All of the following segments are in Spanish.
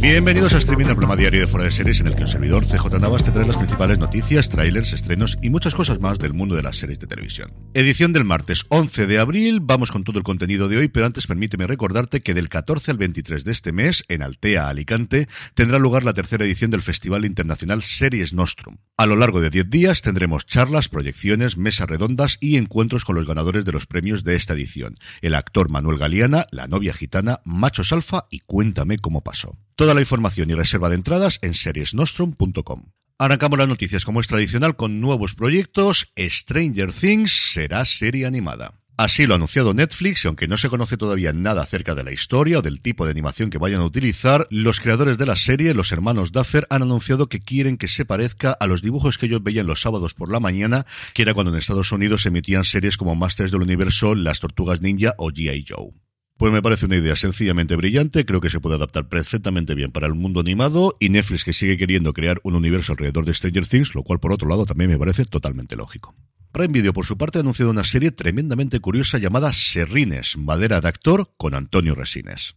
Bienvenidos a streaming, el programa diario de Fuera de Series en el que un servidor, CJ Navas, te trae las principales noticias, trailers, estrenos y muchas cosas más del mundo de las series de televisión. Edición del martes 11 de abril, vamos con todo el contenido de hoy, pero antes permíteme recordarte que del 14 al 23 de este mes, en Altea, Alicante, tendrá lugar la tercera edición del Festival Internacional Series Nostrum. A lo largo de 10 días tendremos charlas, proyecciones, mesas redondas y encuentros con los ganadores de los premios de esta edición. El actor Manuel Galiana, La novia gitana, Machos Alfa y Cuéntame cómo pasó. Toda la información y reserva de entradas en seriesnostrum.com. Arrancamos las noticias como es tradicional con nuevos proyectos. Stranger Things será serie animada. Así lo ha anunciado Netflix, y aunque no se conoce todavía nada acerca de la historia o del tipo de animación que vayan a utilizar, los creadores de la serie, los hermanos Duffer, han anunciado que quieren que se parezca a los dibujos que ellos veían los sábados por la mañana, que era cuando en Estados Unidos se emitían series como Masters del Universo, Las Tortugas Ninja o G.I. Joe. Pues me parece una idea sencillamente brillante, creo que se puede adaptar perfectamente bien para el mundo animado, y Netflix, que sigue queriendo crear un universo alrededor de Stranger Things, lo cual por otro lado también me parece totalmente lógico. Prime Video, por su parte, ha anunciado una serie tremendamente curiosa llamada Serrines, madera de actor, con Antonio Resines.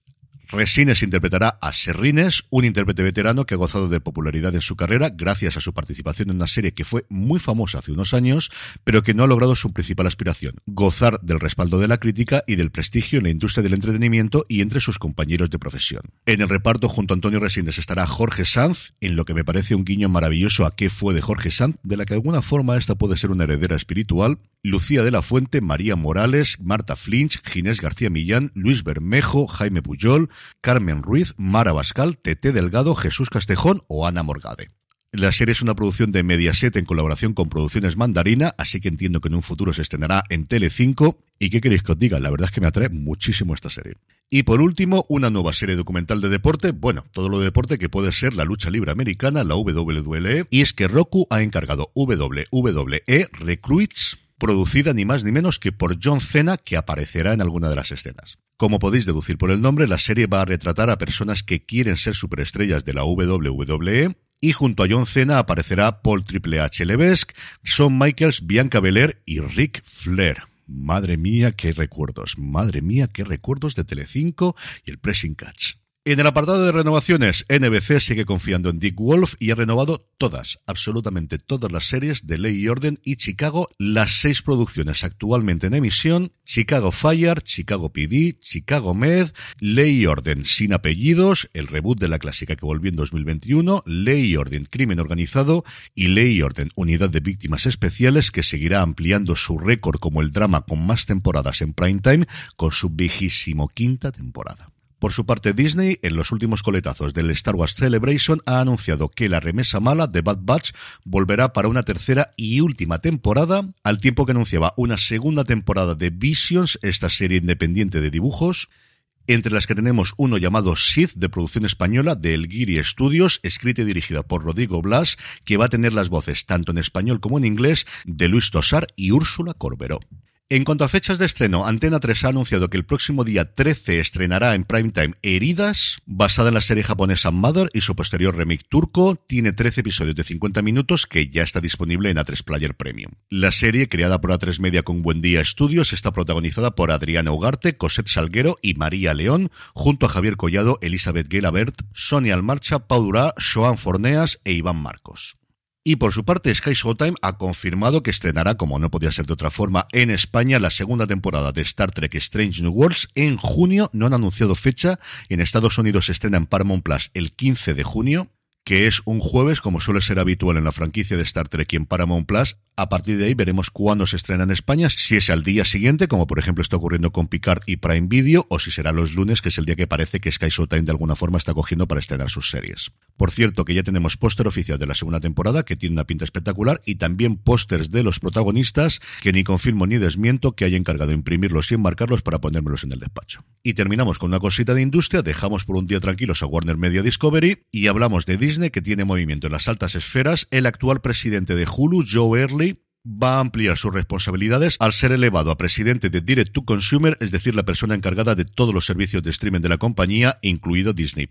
Resines interpretará a Serrines, un intérprete veterano que ha gozado de popularidad en su carrera gracias a su participación en una serie que fue muy famosa hace unos años, pero que no ha logrado su principal aspiración, gozar del respaldo de la crítica y del prestigio en la industria del entretenimiento y entre sus compañeros de profesión. En el reparto junto a Antonio Resines estará Jorge Sanz, en lo que me parece un guiño maravilloso a qué fue de Jorge Sanz, de la que de alguna forma esta puede ser una heredera espiritual, Lucía de la Fuente, María Morales, Marta Flinch, Ginés García Millán, Luis Bermejo, Jaime Puyol, Carmen Ruiz, Mara Bascal, Tete Delgado, Jesús Castejón o Ana Morgade. La serie es una producción de Mediaset en colaboración con Producciones Mandarina, así que entiendo que en un futuro se estrenará en Telecinco. ¿Y qué queréis que os diga? La verdad es que me atrae muchísimo esta serie. Y por último, una nueva serie documental de deporte, bueno, todo lo de deporte que puede ser la lucha libre americana, la WWE, y es que Roku ha encargado WWE Recruits, producida ni más ni menos que por John Cena, que aparecerá en alguna de las escenas. Como podéis deducir por el nombre, la serie va a retratar a personas que quieren ser superestrellas de la WWE, y junto a John Cena aparecerá Paul Triple H Levesque, Shawn Michaels, Bianca Belair y Ric Flair. Madre mía, qué recuerdos de Telecinco y el Pressing Catch. En el apartado de renovaciones, NBC sigue confiando en Dick Wolf y ha renovado todas, absolutamente todas las series de Ley y Orden y Chicago, las 6 producciones actualmente en emisión, Chicago Fire, Chicago PD, Chicago Med, Ley y Orden sin apellidos, el reboot de la clásica que volvió en 2021, Ley y Orden Crimen Organizado y Ley y Orden Unidad de Víctimas Especiales, que seguirá ampliando su récord como el drama con más temporadas en primetime con su 25ª temporada. Por su parte, Disney, en los últimos coletazos del Star Wars Celebration, ha anunciado que la remesa mala de Bad Batch volverá para una tercera y última temporada, al tiempo que anunciaba una segunda temporada de Visions, esta serie independiente de dibujos, entre las que tenemos uno llamado Sith, de producción española de El Guiri Studios, escrita y dirigida por Rodrigo Blas, que va a tener las voces, tanto en español como en inglés, de Luis Tosar y Úrsula Corberó. En cuanto a fechas de estreno, Antena 3 ha anunciado que el próximo día 13 estrenará en primetime Heridas, basada en la serie japonesa Mother y su posterior remake turco. Tiene 13 episodios de 50 minutos que ya está disponible en A3 Player Premium. La serie, creada por A3 Media con Buendía Studios, está protagonizada por Adriana Ugarte, Cosette Salguero y María León, junto a Javier Collado, Elizabeth Gelabert, Sonia Almarcha, Pau Durá, Joan Forneas e Iván Marcos. Y por su parte, Sky Showtime ha confirmado que estrenará, como no podía ser de otra forma, en España la segunda temporada de Star Trek Strange New Worlds en junio. No han anunciado fecha. En Estados Unidos se estrena en Paramount Plus el 15 de junio, que es un jueves, como suele ser habitual en la franquicia de Star Trek y en Paramount Plus. A partir de ahí veremos cuándo se estrena en España, si es al día siguiente, como por ejemplo está ocurriendo con Picard y Prime Video, o si será los lunes, que es el día que parece que Sky Showtime de alguna forma está cogiendo para estrenar sus series. Por cierto, que ya tenemos póster oficial de la segunda temporada, que tiene una pinta espectacular, y también pósters de los protagonistas, que ni confirmo ni desmiento que haya encargado de imprimirlos y enmarcarlos para ponérmelos en el despacho. Y terminamos con una cosita de industria, dejamos por un día tranquilos a Warner Media Discovery, y hablamos de Disney, que tiene movimiento en las altas esferas. El actual presidente de Hulu, Joe Early, va a ampliar sus responsabilidades al ser elevado a presidente de Direct to Consumer, es decir, la persona encargada de todos los servicios de streaming de la compañía, incluido Disney+.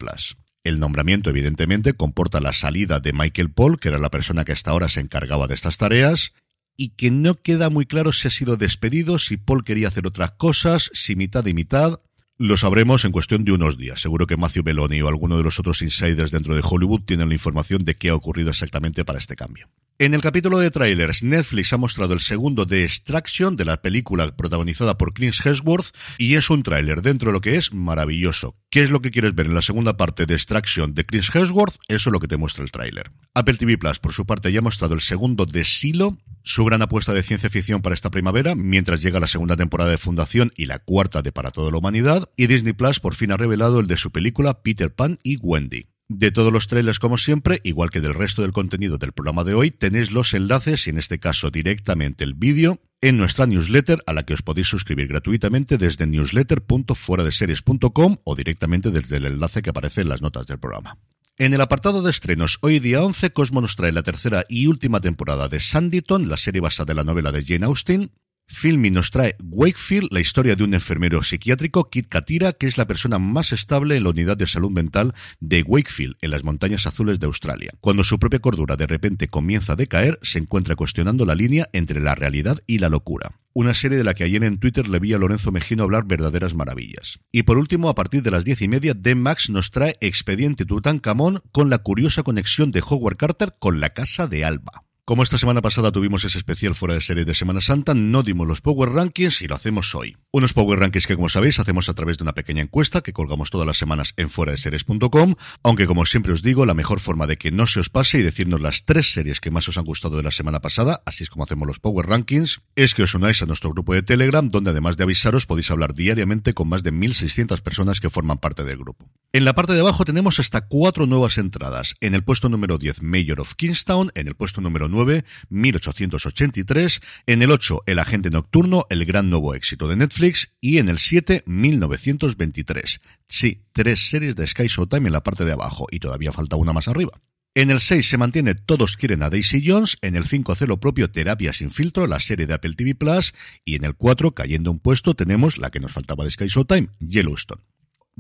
El nombramiento, evidentemente, comporta la salida de Michael Paul, que era la persona que hasta ahora se encargaba de estas tareas, y que no queda muy claro si ha sido despedido, si Paul quería hacer otras cosas, si mitad y mitad. Lo sabremos en cuestión de unos días. Seguro que Matthew Belloni o alguno de los otros insiders dentro de Hollywood tienen la información de qué ha ocurrido exactamente para este cambio. En el capítulo de trailers, Netflix ha mostrado el segundo de Extraction, de la película protagonizada por Chris Hemsworth, y es un tráiler dentro de lo que es maravilloso. ¿Qué es lo que quieres ver en la segunda parte de Extraction de Chris Hemsworth? Eso es lo que te muestra el tráiler. Apple TV Plus, por su parte, ya ha mostrado el segundo de Silo, su gran apuesta de ciencia ficción para esta primavera, mientras llega la segunda temporada de Fundación y la cuarta de Para toda la humanidad, y Disney Plus por fin ha revelado el de su película Peter Pan y Wendy. De todos los trailers, como siempre, igual que del resto del contenido del programa de hoy, tenéis los enlaces, y en este caso directamente el vídeo, en nuestra newsletter, a la que os podéis suscribir gratuitamente desde newsletter.fueradeseries.com o directamente desde el enlace que aparece en las notas del programa. En el apartado de estrenos, hoy día 11, Cosmo nos trae la tercera y última temporada de Sanditon, la serie basada en la novela de Jane Austen. Filmin nos trae Wakefield, la historia de un enfermero psiquiátrico, Kit Katira, que es la persona más estable en la unidad de salud mental de Wakefield, en las montañas azules de Australia. Cuando su propia cordura de repente comienza a decaer, se encuentra cuestionando la línea entre la realidad y la locura. Una serie de la que ayer en Twitter le vi a Lorenzo Mejino hablar verdaderas maravillas. Y por último, a partir de las 10:30, D-Max nos trae Expediente Tutankamón, con la curiosa conexión de Howard Carter con la Casa de Alba. Como esta semana pasada tuvimos ese especial fuera de serie de Semana Santa, no dimos los Power Rankings y lo hacemos hoy. Unos Power Rankings que, como sabéis, hacemos a través de una pequeña encuesta que colgamos todas las semanas en fueradeseries.com, aunque, como siempre os digo, la mejor forma de que no se os pase y decirnos las 3 series que más os han gustado de la semana pasada, así es como hacemos los Power Rankings, es que os unáis a nuestro grupo de Telegram, donde además de avisaros podéis hablar diariamente con más de 1.600 personas que forman parte del grupo. En la parte de abajo tenemos hasta 4 nuevas entradas. En el puesto número 10, Mayor of Kingstown; en el puesto número 9, 1883, en el 8, El agente nocturno, el gran nuevo éxito de Netflix, y en el 7, 1923. Sí, 3 series de Sky Showtime en la parte de abajo, y todavía falta una más arriba. En el 6 se mantiene Todos quieren a Daisy Jones, en el 5 hace lo propio Terapia sin filtro, la serie de Apple TV Plus, y en el 4, cayendo un puesto, tenemos la que nos faltaba de Sky Showtime, Yellowstone.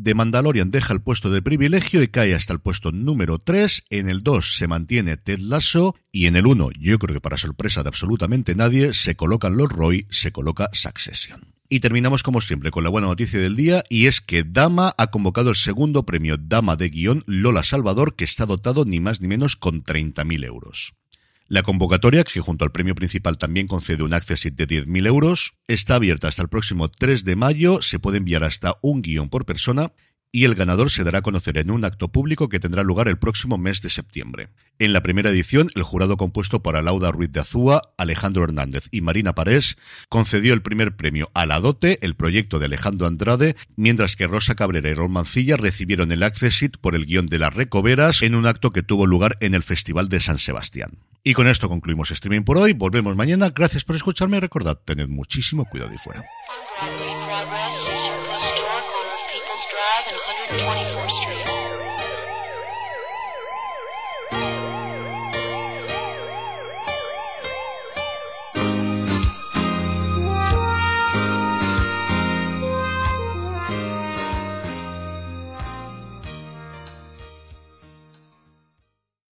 The Mandalorian deja el puesto de privilegio y cae hasta el puesto número 3. En el 2 se mantiene Ted Lasso. Y en el 1, yo creo que para sorpresa de absolutamente nadie, se colocan los Roy, se coloca Succession. Y terminamos, como siempre, con la buena noticia del día, y es que Dama ha convocado el segundo premio Dama de Guión Lola Salvador, que está dotado ni más ni menos con 30.000 euros. La convocatoria, que junto al premio principal también concede un access de 10.000 euros, está abierta hasta el próximo 3 de mayo, se puede enviar hasta un guión por persona, y el ganador se dará a conocer en un acto público que tendrá lugar el próximo mes de septiembre. En la primera edición, el jurado, compuesto por Alauda Ruiz de Azúa, Alejandro Hernández y Marina Parés, concedió el primer premio a La Dote, el proyecto de Alejandro Andrade, mientras que Rosa Cabrera y Raúl Mancilla recibieron el access por el guión de Las Recoberas, en un acto que tuvo lugar en el Festival de San Sebastián. Y con esto concluimos streaming por hoy. Volvemos mañana. Gracias por escucharme y recordad, tened muchísimo cuidado y fuera.